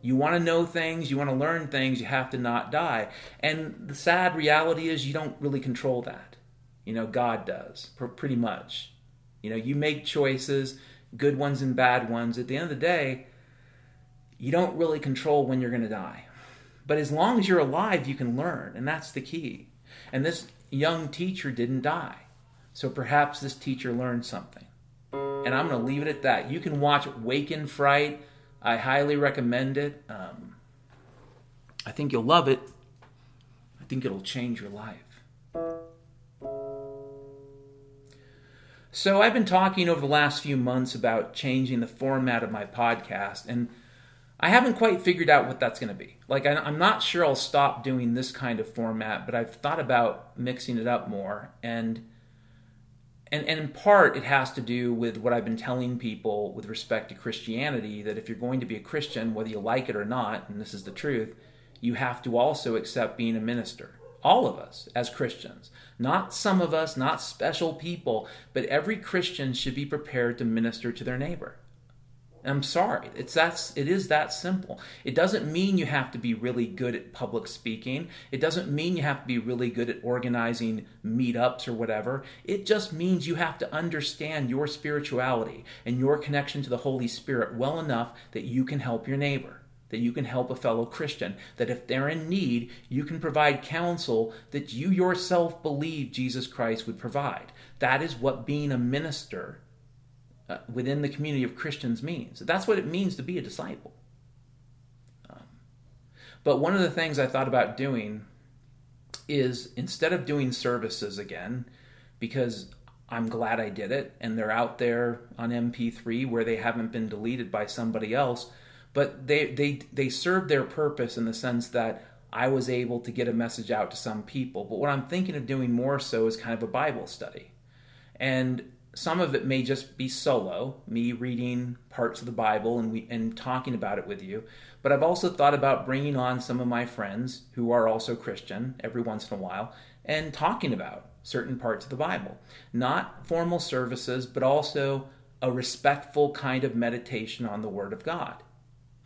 You want to know things, you want to learn things, you have to not die. And the sad reality is you don't really control that. You know, God does, pretty much. You know, you make choices, good ones and bad ones. At the end of the day, you don't really control when you're going to die. But as long as you're alive, you can learn, and that's the key. And this young teacher didn't die. So perhaps this teacher learned something. And I'm going to leave it at that. You can watch Wake in Fright. I highly recommend it. Um, I think you'll love it. I think it'll change your life. So I've been talking over the last few months about changing the format of my podcast, and I haven't quite figured out what that's going to be. Like, I'm not sure I'll stop doing this kind of format, but I've thought about mixing it up more, and And, and in part, it has to do with what I've been telling people with respect to Christianity, that if you're going to be a Christian, whether you like it or not, and this is the truth, you have to also accept being a minister. All of us as Christians. Not some of us, not special people, but every Christian should be prepared to minister to their neighbor. And I'm sorry, it's that's, it is that simple. It doesn't mean you have to be really good at public speaking. It doesn't mean you have to be really good at organizing meetups or whatever. It just means you have to understand your spirituality and your connection to the Holy Spirit well enough that you can help your neighbor, that you can help a fellow Christian, that if they're in need, you can provide counsel that you yourself believe Jesus Christ would provide. That is what being a minister Uh, within the community of Christians means. That's what it means to be a disciple. Um, but one of the things I thought about doing is, instead of doing services again, because I'm glad I did it, and they're out there on M P three where they haven't been deleted by somebody else, but they, they, they served their purpose in the sense that I was able to get a message out to some people. But what I'm thinking of doing more so is kind of a Bible study. And some of it may just be solo, me reading parts of the Bible and we, and talking about it with you. But I've also thought about bringing on some of my friends who are also Christian every once in a while and talking about certain parts of the Bible. Not formal services, but also a respectful kind of meditation on the Word of God.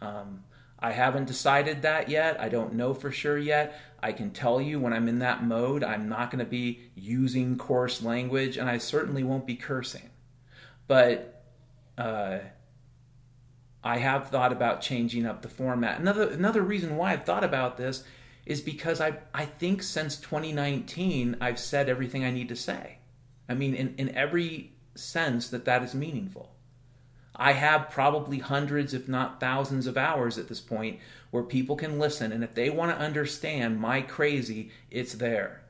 Um, I haven't decided that yet. I don't know for sure yet. I can tell you when I'm in that mode, I'm not going to be using coarse language, and I certainly won't be cursing. But uh, I have thought about changing up the format. Another another reason why I've thought about this is because I, I think since twenty nineteen, I've said everything I need to say. I mean, in, in every sense that that is meaningful. I have probably hundreds, if not thousands of hours at this point where people can listen. And if they want to understand my crazy, it's there.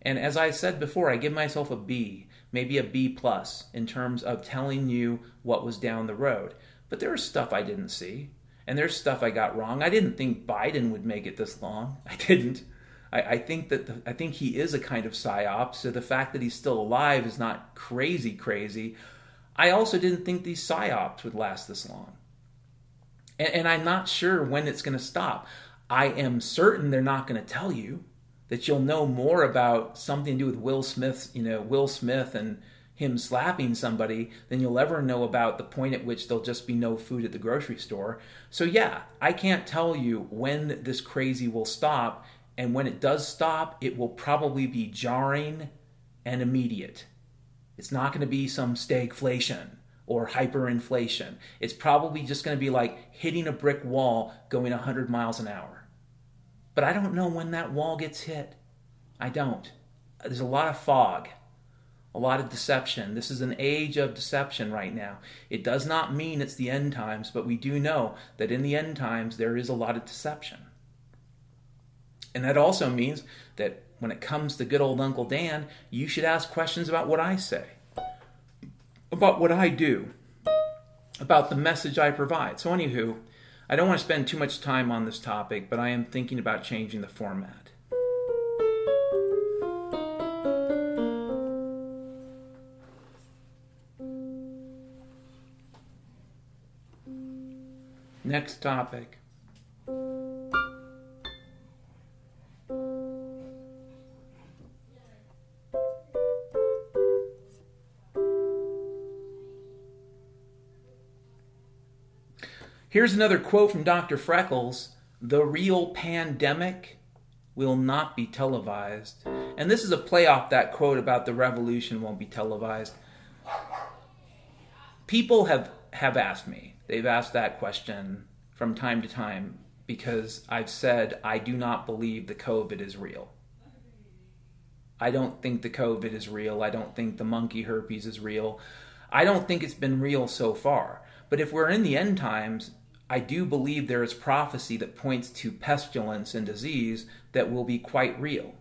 And as I said before, I give myself a B, maybe a B plus in terms of telling you what was down the road. But there's stuff I didn't see. And there's stuff I got wrong. I didn't think Biden would make it this long. I didn't. I, I think that the, I think he is a kind of psyop. So the fact that he's still alive is not crazy, crazy. I also didn't think these psyops would last this long. And, and I'm not sure when it's going to stop. I am certain they're not going to tell you, that you'll know more about something to do with Will Smith's, you know, Will Smith and him slapping somebody than you'll ever know about the point at which there'll just be no food at the grocery store. So yeah, I can't tell you when this crazy will stop. And when it does stop, it will probably be jarring and immediate. It's not going to be some stagflation or hyperinflation. It's probably just going to be like hitting a brick wall going one hundred miles an hour. But I don't know when that wall gets hit. I don't. There's a lot of fog, a lot of deception. This is an age of deception right now. It does not mean it's the end times, but we do know that in the end times there is a lot of deception. And that also means that when it comes to good old Uncle Dan, you should ask questions about what I say, about what I do, about the message I provide. So anywho, I don't want to spend too much time on this topic, but I am thinking about changing the format. Next topic. Here's another quote from Doctor Freckles. The real pandemic will not be televised. And this is a play off that quote about the revolution won't be televised. People have, have asked me. They've asked that question from time to time because I've said I do not believe the COVID is real. I don't think the COVID is real. I don't think the monkey herpes is real. I don't think it's been real so far. But if we're in the end times, I do believe there is prophecy that points to pestilence and disease that will be quite real.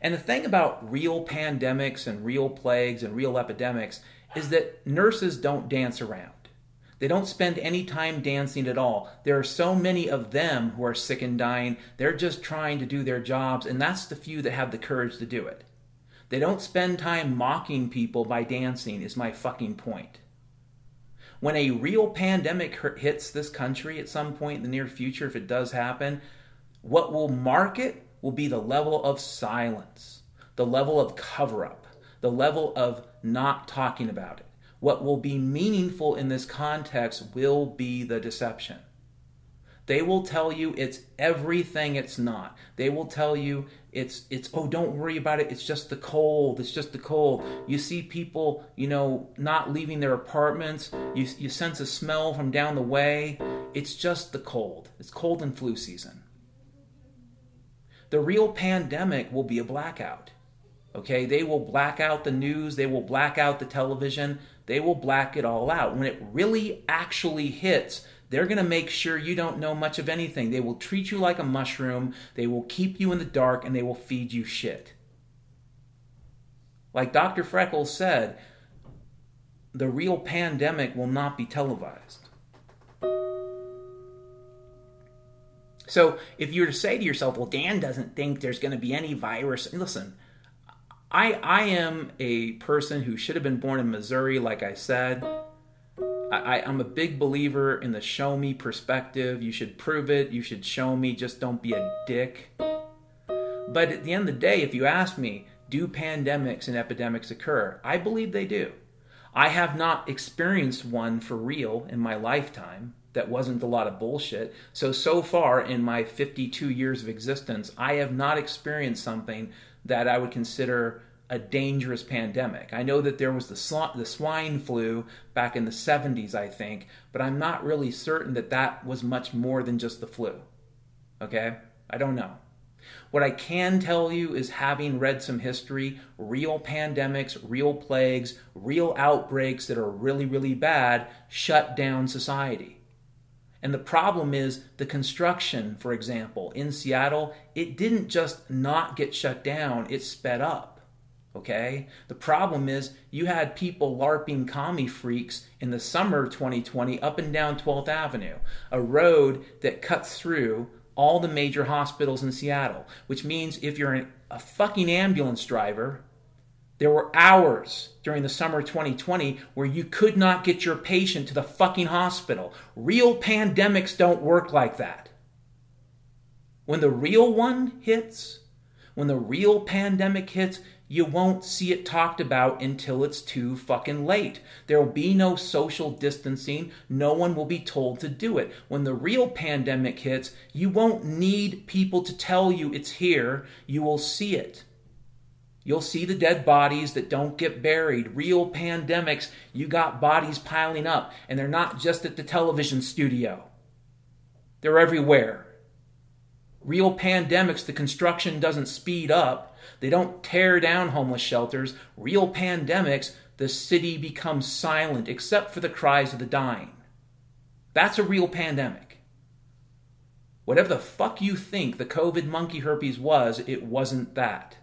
And the thing about real pandemics and real plagues and real epidemics is that nurses don't dance around. They don't spend any time dancing at all. There are so many of them who are sick and dying. They're just trying to do their jobs, and that's the few that have the courage to do it. They don't spend time mocking people by dancing, is my fucking point. When a real pandemic hits this country at some point in the near future, if it does happen, what will mark it will be the level of silence, the level of cover-up, the level of not talking about it. What will be meaningful in this context will be the deception. They will tell you it's everything it's not. They will tell you it's, it's oh, don't worry about it. It's just the cold. It's just the cold. You see people, you know, not leaving their apartments. You, you sense a smell from down the way. It's just the cold. It's cold and flu season. The real pandemic will be a blackout. Okay? They will black out the news. They will black out the television. They will black it all out. When it really actually hits, they're going to make sure you don't know much of anything. They will treat you like a mushroom. They will keep you in the dark, and they will feed you shit. Like Doctor Freckles said, the real pandemic will not be televised. So if you were to say to yourself, well, Dan doesn't think there's going to be any virus. Listen, I, I am a person who should have been born in Missouri, like I said. I, I'm a big believer in the show me perspective. You should prove it. You should show me. Just don't be a dick. But at the end of the day, if you ask me, do pandemics and epidemics occur? I believe they do. I have not experienced one for real in my lifetime that wasn't a lot of bullshit. So, so far in my fifty-two years of existence, I have not experienced something that I would consider a dangerous pandemic. I know that there was the, sl- the swine flu back in the seventies, I think, but I'm not really certain that that was much more than just the flu. Okay? I don't know. What I can tell you is, having read some history, real pandemics, real plagues, real outbreaks that are really, really bad shut down society. And the problem is the construction, for example, in Seattle, it didn't just not get shut down, it sped up. Okay? The problem is you had people LARPing commie freaks in the summer of twenty twenty up and down twelfth Avenue, a road that cuts through all the major hospitals in Seattle, which means if you're an, a fucking ambulance driver, there were hours during the summer of twenty twenty where you could not get your patient to the fucking hospital. Real pandemics don't work like that. When the real one hits, when the real pandemic hits, you won't see it talked about until it's too fucking late. There will be no social distancing. No one will be told to do it. When the real pandemic hits, you won't need people to tell you it's here. You will see it. You'll see the dead bodies that don't get buried. Real pandemics, you got bodies piling up, and they're not just at the television studio. They're everywhere. Real pandemics, the construction doesn't speed up. They don't tear down homeless shelters. Real pandemics, the city becomes silent except for the cries of the dying. That's a real pandemic. Whatever the fuck you think the COVID monkey herpes was, it wasn't that.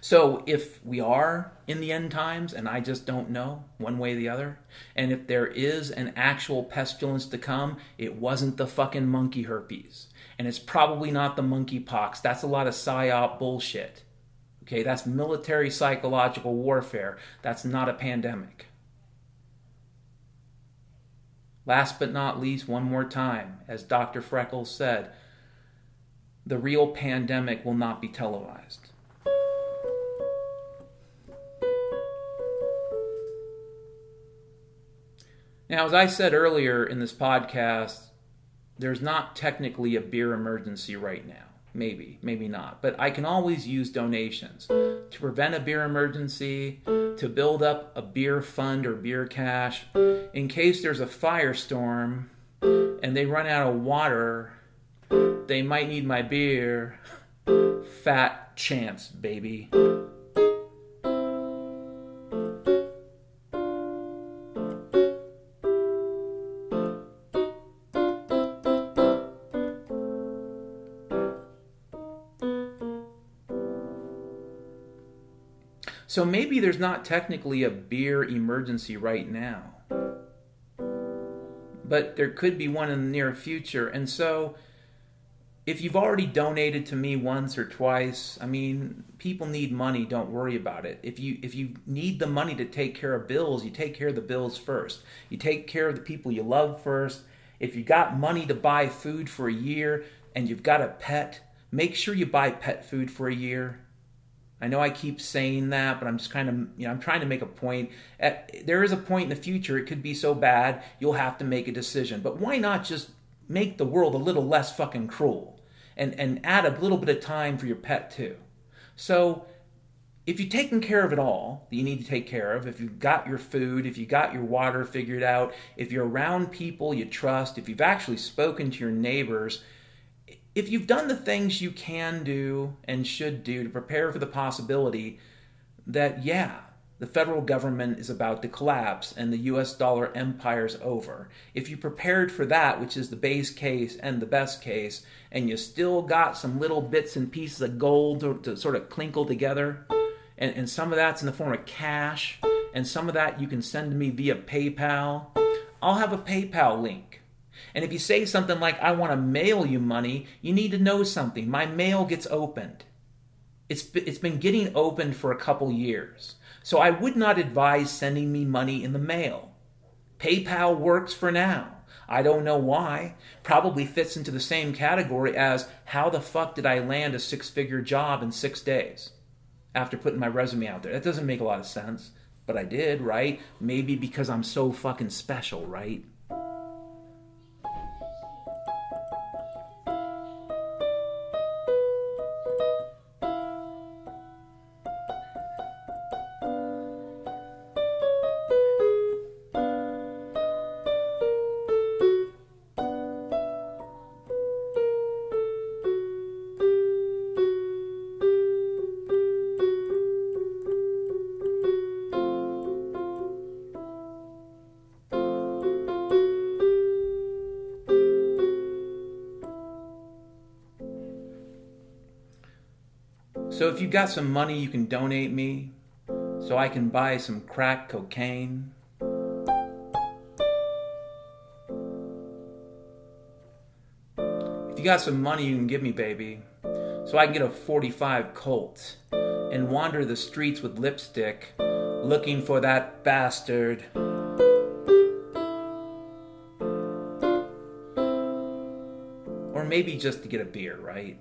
So if we are in the end times, and I just don't know one way or the other, and if there is an actual pestilence to come, it wasn't the fucking monkey herpes. And it's probably not the monkey pox. That's a lot of psyop bullshit. Okay, that's military psychological warfare. That's not a pandemic. Last but not least, one more time, as Doctor Freckles said, the real pandemic will not be televised. Now, as I said earlier in this podcast, there's not technically a beer emergency right now. Maybe, maybe not. But I can always use donations to prevent a beer emergency, to build up a beer fund or beer cash, in case there's a firestorm and they run out of water, they might need my beer. Fat chance, baby. So maybe there's not technically a beer emergency right now, but there could be one in the near future. And so if you've already donated to me once or twice, I mean, people need money, don't worry about it. If you if you need the money to take care of bills, you take care of the bills first. You take care of the people you love first. If you got money to buy food for a year and you've got a pet, make sure you buy pet food for a year. I know I keep saying that, but I'm just kind of, you know, I'm trying to make a point. At, there is a point in the future, it could be so bad, you'll have to make a decision. But why not just make the world a little less fucking cruel and, and add a little bit of time for your pet too? So if you're taking care of it all that you need to take care of, if you've got your food, if you got your water figured out, if you're around people you trust, if you've actually spoken to your neighbors, if you've done the things you can do and should do to prepare for the possibility that, yeah, the federal government is about to collapse and the U S dollar empire's over, if you prepared for that, which is the base case and the best case, and you still got some little bits and pieces of gold to, to sort of clinkle together, and, and some of that's in the form of cash, and some of that you can send to me via PayPal, I'll have a PayPal link. And if you say something like, I want to mail you money, you need to know something. My mail gets opened. It's it's been getting opened for a couple years, so I would not advise sending me money in the mail. PayPal works for now. I don't know why. Probably fits into the same category as how the fuck did I land a six-figure job in six days after putting my resume out there? That doesn't make a lot of sense, but I did, right? Maybe because I'm so fucking special, right? So if you got some money, you can donate me so I can buy some crack cocaine. If you got some money, you can give me, baby, so I can get a forty-five Colt and wander the streets with lipstick looking for that bastard. Or maybe just to get a beer, right?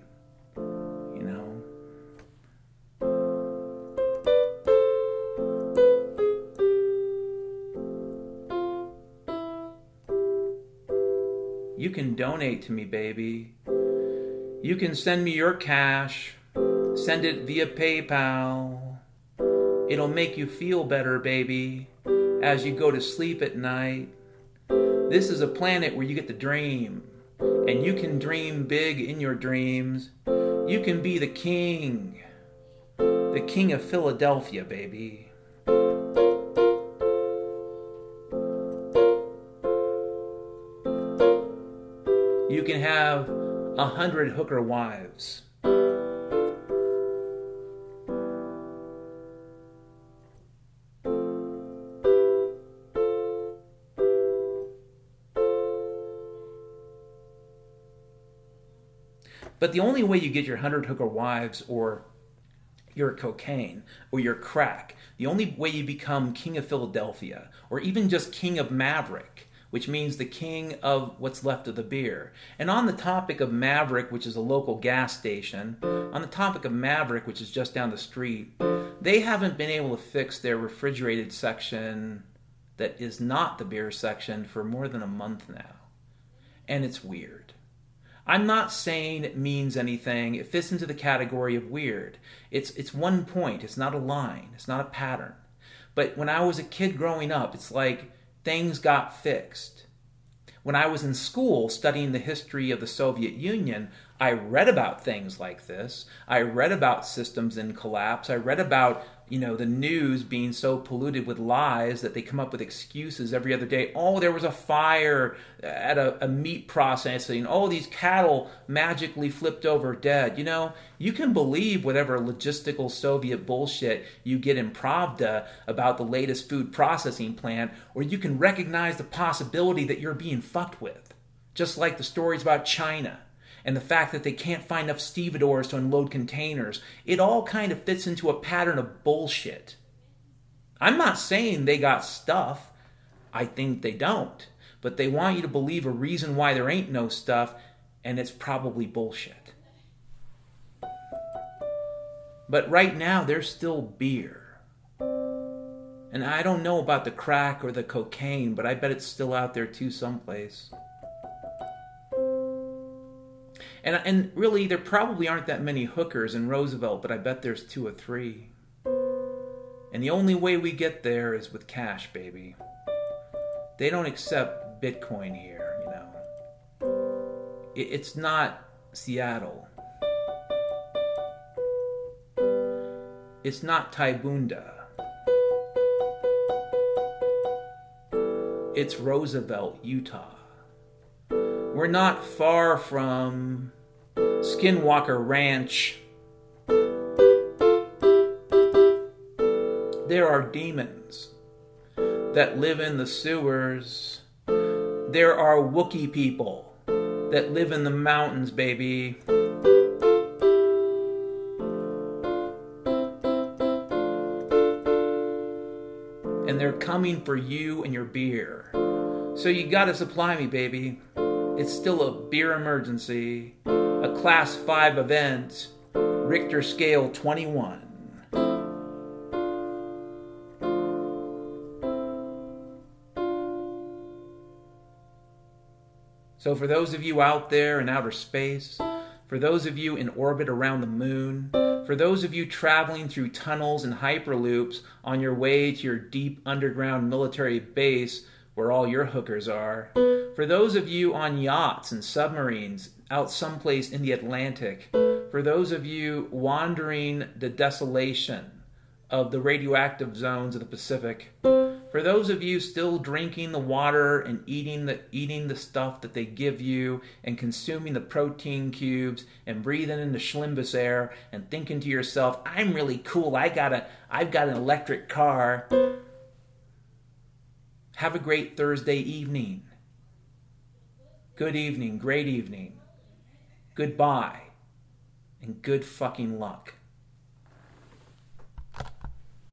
You can donate to me, baby. You can send me your cash. Send it via PayPal. It'll make you feel better, baby, as you go to sleep at night. This is a planet where you get to dream. And you can dream big in your dreams. You can be the king. The king of Philadelphia, baby. You can have a hundred hooker wives. But the only way you get your hundred hooker wives or your cocaine or your crack, the only way you become king of Philadelphia or even just king of Maverick, which means the king of what's left of the beer. And on the topic of Maverick, which is a local gas station, on the topic of Maverick, which is just down the street, they haven't been able to fix their refrigerated section that is not the beer section for more than a month now. And it's weird. I'm not saying it means anything. It fits into the category of weird. It's, it's one point. It's not a line. It's not a pattern. But when I was a kid growing up, it's like, things got fixed. When I was in school studying the history of the Soviet Union, I read about things like this. I read about systems in collapse. I read about, you know, the news being so polluted with lies that they come up with excuses every other day. Oh, there was a fire at a, a meat processing. Oh, these cattle magically flipped over dead. You know, you can believe whatever logistical Soviet bullshit you get in Pravda about the latest food processing plant, or you can recognize the possibility that you're being fucked with. Just like the stories about China. And the fact that they can't find enough stevedores to unload containers, it all kind of fits into a pattern of bullshit. I'm not saying they got stuff. I think they don't. But they want you to believe a reason why there ain't no stuff, and it's probably bullshit. But right now, there's still beer. And I don't know about the crack or the cocaine, but I bet it's still out there too someplace. And, and really, there probably aren't that many hookers in Roosevelt, but I bet there's two or three. And the only way we get there is with cash, baby. They don't accept Bitcoin here, you know. It, it's not Seattle. It's not Tybunda. It's Roosevelt, Utah. We're not far from Skinwalker Ranch. There are demons that live in the sewers. There are Wookiee people that live in the mountains, baby. and they're coming for you and your beer. So you gotta supply me, baby. It's still a beer emergency. A class five event. Richter scale twenty-one. So for those of you out there in outer space, for those of you in orbit around the moon, for those of you traveling through tunnels and hyperloops on your way to your deep underground military base where all your hookers are, for those of you on yachts and submarines out someplace in the Atlantic, for those of you wandering the desolation of the radioactive zones of the Pacific, for those of you still drinking the water and eating the eating the stuff that they give you and consuming the protein cubes and breathing in the Schlimbus air and thinking to yourself, I'm really cool, I got a, I've got an electric car. Have a great Thursday evening. Good evening, great evening. Goodbye. And good fucking luck.